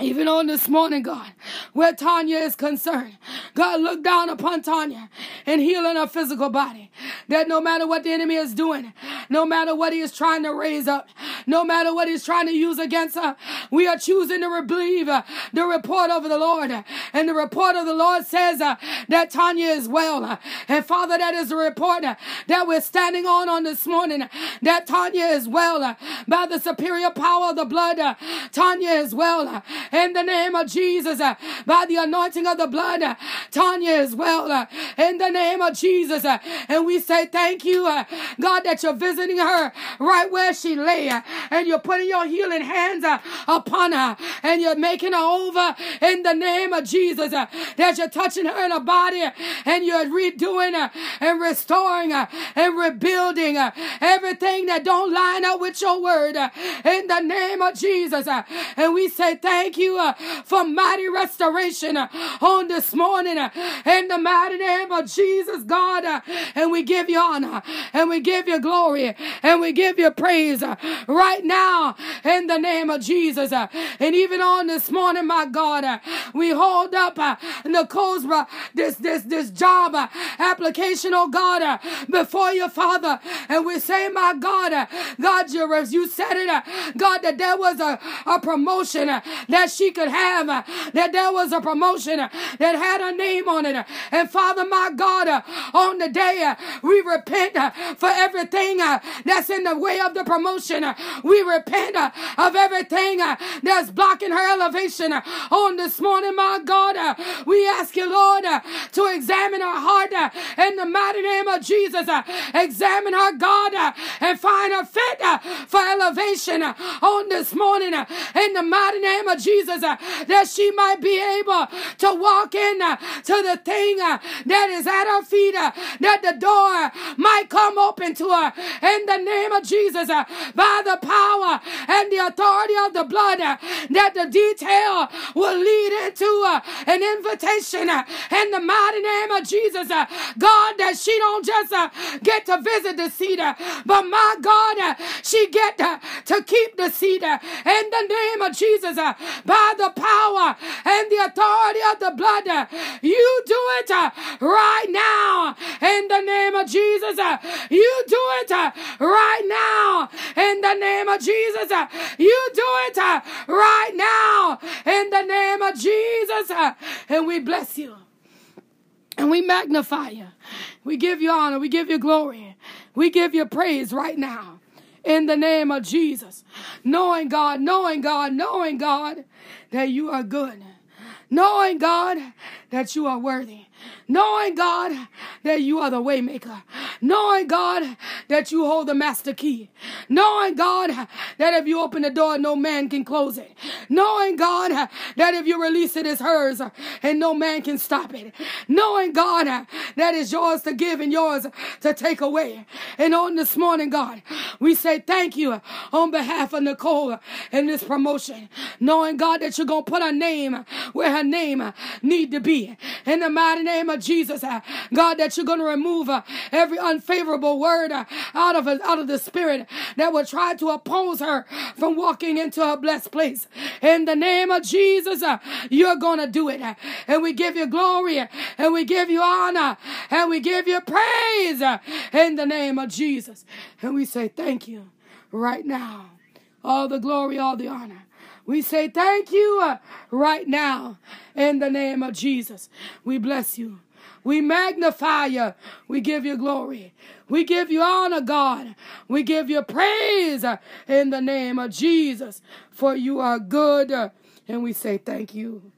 Even on this morning, God, where Tonya is concerned, God, look down upon Tonya and heal in her physical body. That no matter what the enemy is doing, no matter what he is trying to raise up, no matter what he's trying to use against her, we are choosing to believe uh, the report of the Lord. And the report of the Lord says uh, that Tonya is well. Uh, and Father, that is the report uh, that we're standing on on this morning, that Tonya is well. Uh, by the superior power of the blood, uh, Tonya is well. Uh, in the name of Jesus, uh, by the anointing of the blood, uh, Tonya is well. Uh, in the name of Jesus. Uh, and we say thank you, uh, God, that you're visiting her right where she lay. Uh, and you're putting your healing hands uh, upon her, and you're making her over in the name of Jesus, uh, that you're touching her in her body, and you're redoing her and restoring her and rebuilding her, everything that don't line up with your word uh, in the name of Jesus. Uh, and we say thank you uh, for mighty restoration uh, on this morning uh, in the mighty name of Jesus, God. Uh, and we give you honor, and we give you glory, and we give you praise uh, right now in the name of Jesus. Uh, and even on this morning, my God, uh, we hold up uh, Nicole's uh, this this this job uh, application, oh God, uh, before your Father, and we say, my God, uh, God, you, you said it, uh, God, that there was a, a promotion uh, that she could have, uh, that there was a promotion uh, that had her name on it. Uh, and Father, my God, uh, on the day uh, we repent uh, for everything uh, that's in the way of the promotion. Uh, we repent uh, of everything uh, that's blocking her elevation uh, on this morning, my God. Uh, we ask you, Lord, uh, to examine her heart uh, in the mighty name of Jesus. Uh, examine her, God, uh, and find her fit uh, for elevation uh, on this morning uh, in the mighty name of Jesus, uh, that she might be able to walk in uh, to the thing uh, that is at her feet, uh, that the door might come open to her in the name of Jesus, uh, by the power and the authority of the blood, uh, that the detail will lead into uh, an invitation uh, in the mighty name of Jesus. Uh, God, that she don't just uh, get to visit the seat, uh, but my God, uh, she get uh, to keep the seat uh, in the name of Jesus, uh, by the power and the authority of the blood. Uh, you do it uh, right now in the name of Jesus. Uh, you do it uh, right now in the name of Jesus. Uh, you do it uh, right now in the name of Jesus. Uh, and we bless you, and we magnify you. We give you honor. We give you glory. We give you praise right now in the name of Jesus. Knowing, God, knowing, God, knowing, God, that you are good. Knowing, God, that you are worthy. Knowing, God, that you are the waymaker. knowing, God, that you hold the master key, knowing, God, that if you open the door, no man can close it, knowing, God, that if you release it, it's hers and no man can stop it, knowing, God, that it's yours to give and yours to take away. And on this morning, God, we say thank you on behalf of Nicole in this promotion, knowing, God, that you're going to put her name where her name need to be. In the mighty name of Jesus, God, that you're going to remove every unfavorable word out of, out of the spirit that will try to oppose her from walking into her blessed place. In the name of Jesus, you're going to do it. And we give you glory, and we give you honor, and we give you praise in the name of Jesus. And we say thank you right now. All the glory, all the honor. We say thank you uh, right now in the name of Jesus. We bless you. We magnify you. We give you glory. We give you honor, God. We give you praise uh, in the name of Jesus. For you are good. Uh, and we say thank you.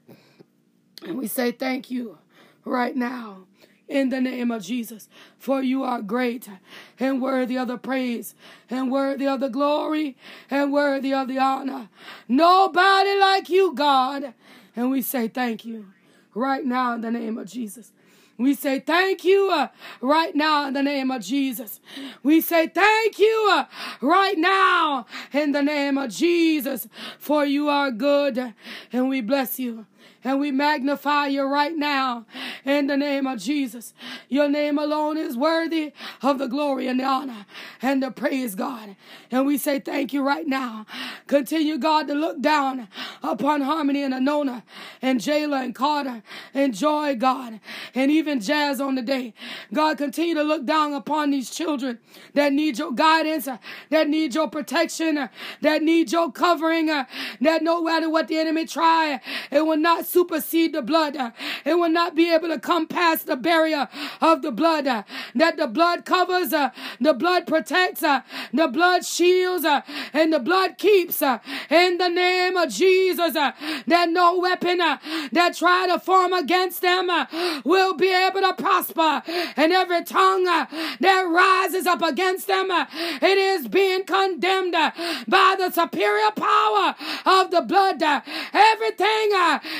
And we say thank you right now in the name of Jesus. For you are great and worthy of the praise and worthy of the glory and worthy of the honor. Nobody like you, God. And we say thank you right now in the name of Jesus. We say thank you uh, right now in the name of Jesus. We say thank you uh, right now in the name of Jesus. For you are good, and we bless you. And we magnify you right now in the name of Jesus. Your name alone is worthy of the glory and the honor and the praise, God. And we say thank you right now. Continue, God, to look down upon Harmani and Anona and Jayla and Carter and Joy, God, and even Jazz on the day. God, continue to look down upon these children that need your guidance, that need your protection, that need your covering, that no matter what the enemy try, it will not supersede the blood. It will not be able to come past the barrier of the blood. That the blood covers, the blood protects, the blood shields, and the blood keeps. In the name of Jesus, that no weapon that try to form against them will be able to prosper. And every tongue that rises up against them, it is being condemned by the superior power of the blood. Everything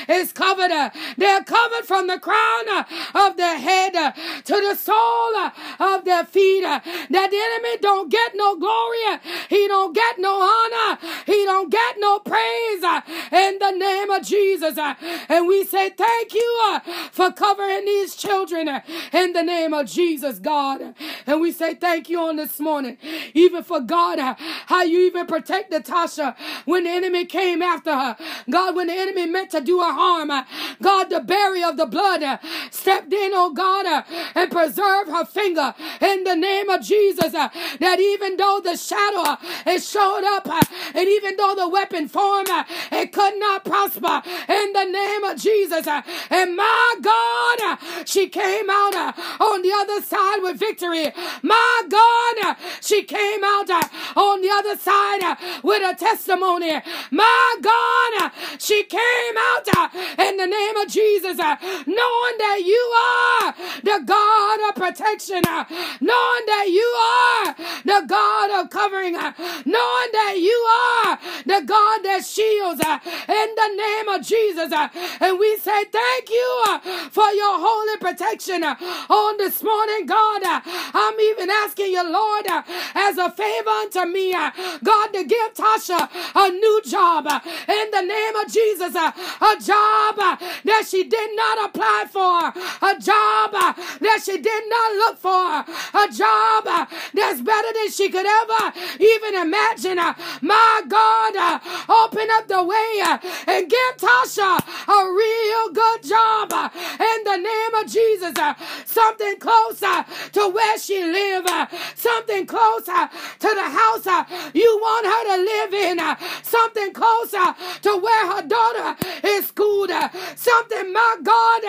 is covered. They're covered from the crown of their head to the sole of their feet. That the enemy don't get no glory. He don't get no honor. He don't get no praise in the name of Jesus. And we say thank you for covering these children in the name of Jesus, God. And we say thank you on this morning, even for God, how you even protected Tasha when the enemy came after her. God, when the enemy meant to do her harm, God, the barrier of the blood stepped in, oh God, and preserved her finger in the name of Jesus. That even though the shadow it showed up, and even though the weapon formed, it could not prosper in the name of Jesus. And my God, she came out on the other side with victory. My God, she came out on the other side with a testimony. My God, she came out in the name of Jesus, uh, knowing that you are the God of protection, uh, knowing that you are the God of covering, uh, knowing that you are the God that shields, uh, in the name of Jesus. Uh, and we say thank you uh, for your holy protection uh, on this morning, God. Uh, I'm even asking you, Lord, uh, as a favor unto me, uh, God, to give Tasha a new job uh, in the name of Jesus, uh, a job that she did not apply for, a job that she did not look for, a job that's better than she could ever even imagine. My God, open up the way and give Tasha a real good job in the name of Jesus. Something closer to where she lives, something closer to the house you want her to live in, something closer to where her daughter is schooled. Something, my God,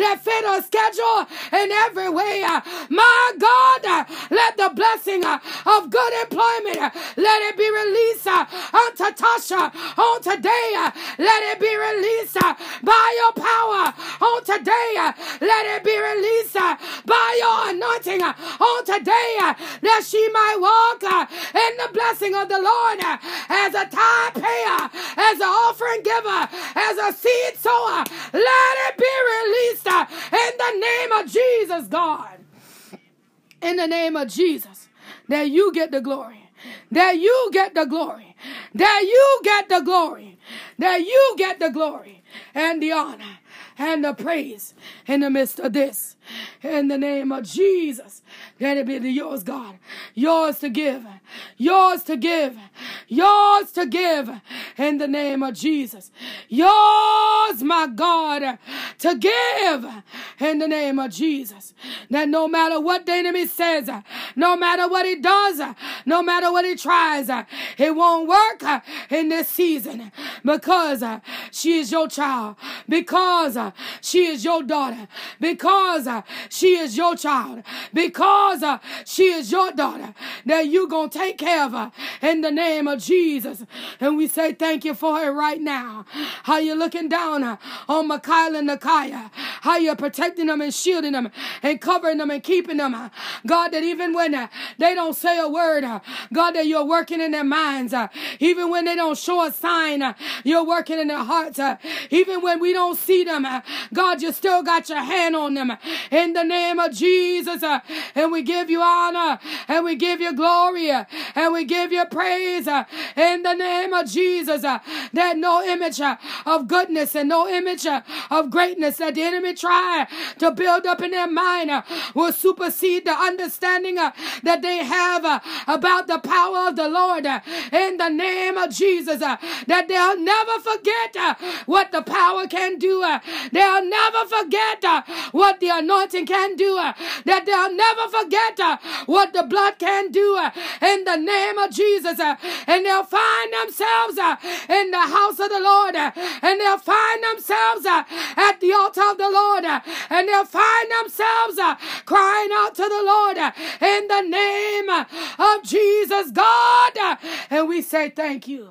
that fit her schedule in every way. My God, let the blessing of good employment, let it be released unto Tasha on today. Let it be released by your power on today. Let it be released by your anointing on today, that she might walk in the blessing of the Lord as a tithe payer, as an offering giver, as a seed sower. Let it be released in the name of Jesus, God. In the name of Jesus, that you get the glory. That you get the glory. That you get the glory. That you get the glory and the honor and the praise in the midst of this. In the name of Jesus, let it be yours, God. Yours to give. Yours to give. Yours to give. In the name of Jesus. Yours, my God, to give. In the name of Jesus. That no matter what the enemy says, no matter what he does, no matter what he tries, it won't work in this season. Because she is your child. Because she is your daughter. Because she is your child. Because uh, she is your daughter, that you going to take care of her in the name of Jesus. And we say thank you for her right now. How you looking down uh, on Makayla and Nakya. How you're protecting them and shielding them and covering them and keeping them. Uh, God, that even when uh, they don't say a word, uh, God, that you're working in their minds. Uh, even when they don't show a sign, uh, you're working in their hearts. Uh, even when we don't see them, uh, God, you still got your hand on them. In the name of Jesus, uh, and we give you honor, and we give you glory, uh, and we give you praise, uh, in the name of Jesus, uh, that no image uh, of goodness and no image uh, of greatness that the enemy tried to build up in their mind uh, will supersede the understanding uh, that they have uh, about the power of the Lord, uh, in the name of Jesus, uh, that they'll never forget uh, what the power can do, uh, they'll never forget uh, what the anointing can do, uh, that they'll never forget uh, what the blood can do, uh, in the name of Jesus, uh, and they'll find themselves uh, in the house of the Lord, uh, and they'll find themselves uh, at the altar of the Lord, uh, and they'll find themselves uh, crying out to the Lord, uh, in the name of Jesus, God, uh, and we say thank you,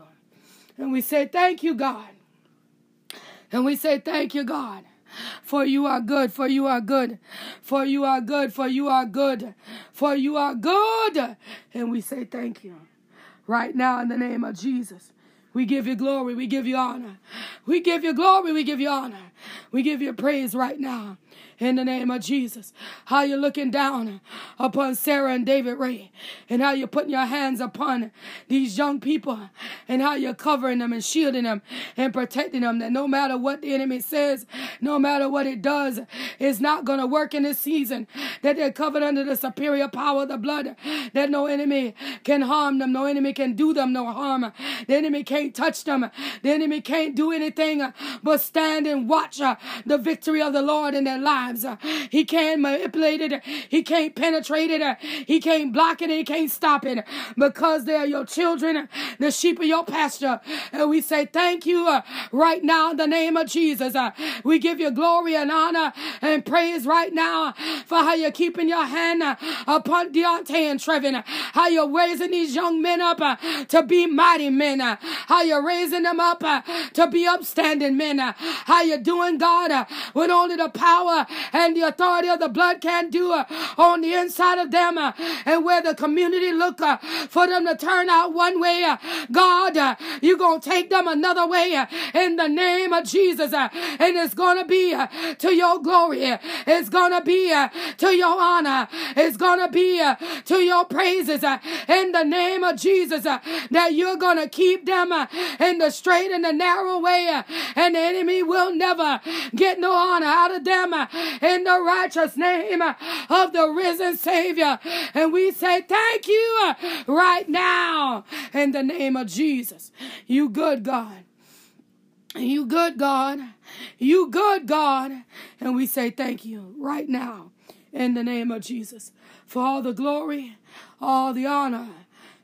and we say thank you, God, and we say thank you, God. For you are good, for you are good, for you are good, for you are good, for you are good. And we say thank you right now in the name of Jesus. We give you glory, we give you honor. We give you glory, we give you honor. We give you praise right now in the name of Jesus. How you're looking down upon Sarah and DavidRay, and how you're putting your hands upon these young people, and how you're covering them and shielding them and protecting them, that no matter what the enemy says, no matter what it does, it's not going to work in this season, that they're covered under the superior power of the blood, that no enemy can harm them, no enemy can do them no harm, the enemy can't touch them, the enemy can't do anything but stand and watch the victory of the Lord in their lives. He can't manipulate it, he can't penetrate it, he can't block it, and he can't stop it, because they are your children, the sheep of your pasture. And we say thank you uh, right now in the name of Jesus. Uh, we give you glory and honor and praise right now for how you're keeping your hand uh, upon Deante and Trevin, uh, how you're raising these young men up uh, to be mighty men, uh, how you're raising them up uh, to be upstanding men, uh, how you're doing, God, uh, what only the power and the authority of the blood can do uh, on the inside of them, uh, and where the community look uh, for them to turn out one way, uh, God, uh, you're going to take them another way uh, in the name of Jesus, uh, and it's going to be uh, to your glory, it's going to be uh, to your honor, it's going to be uh, to your praises uh, in the name of Jesus, uh, that you're going to keep them uh, in the straight and the narrow way, uh, and the enemy will never get no honor out of them uh, in the righteous name uh, of the risen Savior. And we say thank you uh, right now in the name of Jesus. You good, God. You good, God. You good, God. And we say thank you right now in the name of Jesus for all the glory, all the honor,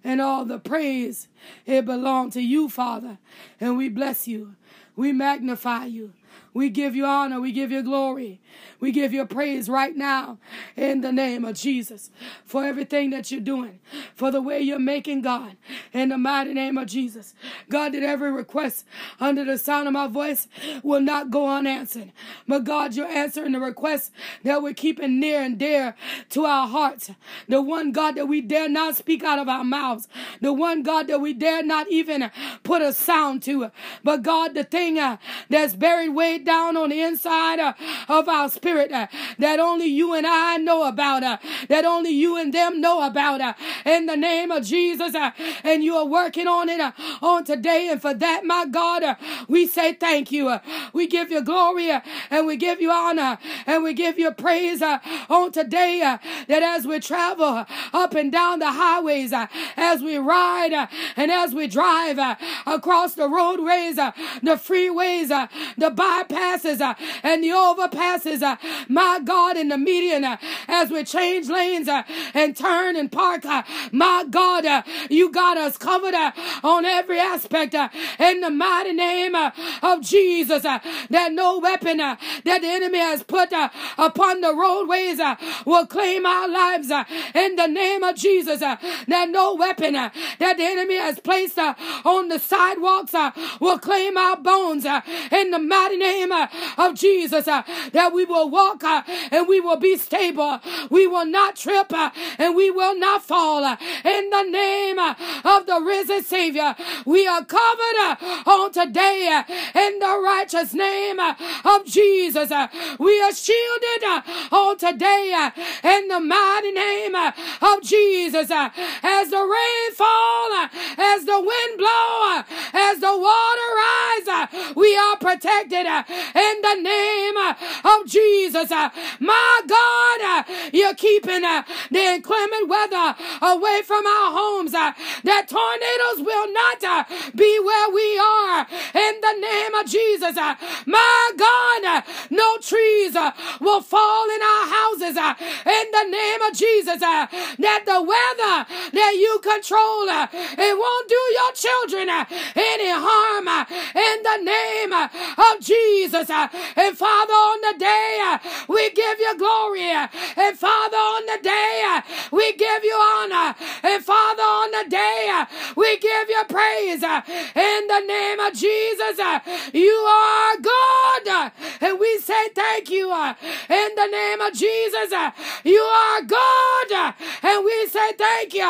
and all the praise. It belongs to you, Father. And we bless you. We magnify you. We give you honor. We give you glory. We give you praise right now in the name of Jesus for everything that you're doing, for the way you're making, God, in the mighty name of Jesus. God, that every request under the sound of my voice will not go unanswered. But God, you're answering the requests that we're keeping near and dear to our hearts. The one, God, that we dare not speak out of our mouths. The one, God, that we dare not even put a sound to. But God, the thing uh, that's buried way down on the inside uh, of our spirit uh, that only you and I know about, uh, that only you and them know about, uh, in the name of Jesus. Uh, and you are working on it uh, on today. And for that, my God, uh, we say thank you. Uh, we give you glory uh, and we give you honor and we give you praise uh, on today uh, that as we travel uh, up and down the highways, uh, as we ride uh, and as we drive uh, across the roadways, uh, the freeways, uh, the bypasses uh, and the overpasses, uh, my God, in the median, uh, as we change lanes uh, and turn and park, uh, my God, uh, you got us covered uh, on every aspect uh, in the mighty name uh, of Jesus, uh, that no weapon uh, that the enemy has put uh, upon the roadways uh, will claim our lives uh, in the name of Jesus, uh, that no weapon uh, that the enemy has placed uh, on the sidewalks uh, will claim our bones uh, in the mighty name uh, of Jesus, uh, that we will walk uh, and we will be stable. We will not trip uh, and we will not fall. Uh, in the name uh, of the risen Savior, we are covered uh, on today uh, in the righteous name uh, of Jesus. Uh, we are shielded uh, on today uh, in the mighty name uh, of Jesus. Uh, as the rain fall, uh, as the wind blow, uh, as the water rise, uh, we are protected uh, in the name uh, of Jesus. Uh, my God, uh, you're keeping uh, the inclement weather away from our homes, uh, that tornadoes will not uh, be where we are in the name of Jesus. Uh, my God, uh, no trees uh, will fall in our houses uh, in the name of Jesus. Uh, that the weather that you control, uh, it won't do your children uh, any harm uh, in the name uh, of Jesus. Uh, and Father, on the day uh, we give you glory. Uh, and Father, on the day uh, we give you honor. And Father, on the day uh, we give you praise. Uh, in the name of Jesus, uh, you are good. Uh, and we say thank you. Uh, in the name of Jesus, uh, you are good. Uh, and we say thank you.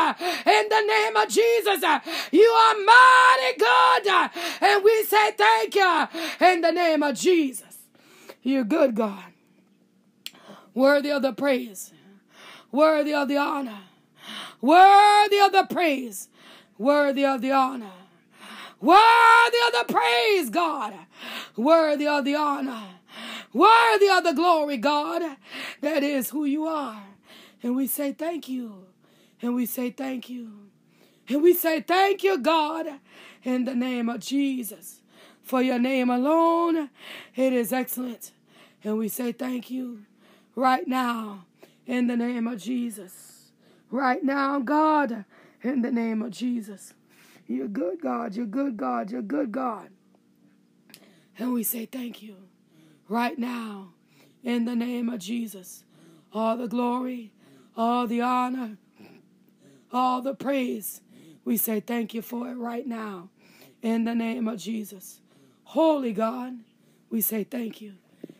In the name of Jesus, uh, you are mighty good. Uh, and we say thank you. In the name of Jesus, you're good, God. Worthy of the praise. Worthy of the honor. Worthy of the praise. Worthy of the honor. Worthy of the praise, God. Worthy of the honor. Worthy of the glory, God. That is who you are. And we say thank you. And we say thank you. And we say thank you, God, in the name of Jesus. For your name alone, it is excellent. And we say thank you right now in the name of Jesus. Right now, God, in the name of Jesus. You're good, God. You're good, God. You're good, God. And we say thank you right now in the name of Jesus. All the glory, all the honor, all the praise. We say thank you for it right now in the name of Jesus. Holy God, we say thank you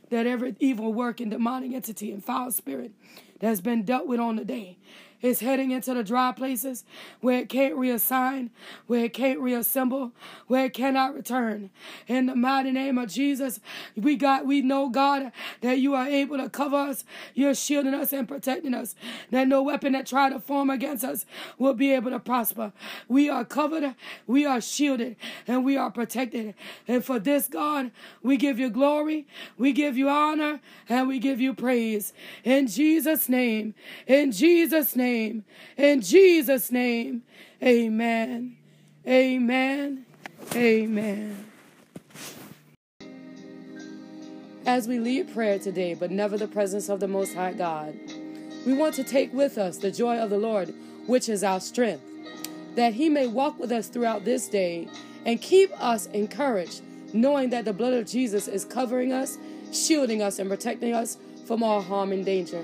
that every evil work and demonic entity and foul spirit that's been dealt with on the day is heading into the dry places where it can't reassign, where it can't reassemble, where it cannot return. In the mighty name of Jesus, we got, we know, God, that you are able to cover us. You're shielding us and protecting us. That no weapon that try to form against us will be able to prosper. We are covered, we are shielded, and we are protected. And for this, God, we give you glory, we give you honor, and we give you praise. In Jesus' name, in Jesus' name, in Jesus' name, amen, amen, amen. As we lead prayer today, but never the presence of the Most High God, we want to take with us the joy of the Lord, which is our strength, that he may walk with us throughout this day and keep us encouraged knowing that the blood of Jesus is covering us, shielding us, and protecting us from all harm and danger.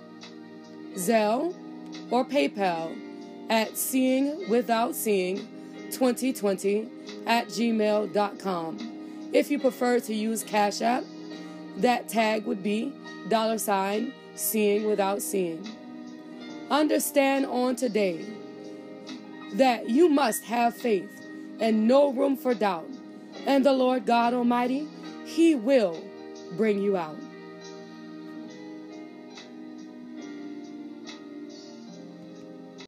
Zelle or PayPal at seeing without seeing twenty twenty at gmail dot com. If you prefer to use Cash App, that tag would be dollar sign seeing without seeing. Understand on today that you must have faith and no room for doubt, and the Lord God Almighty, He will bring you out.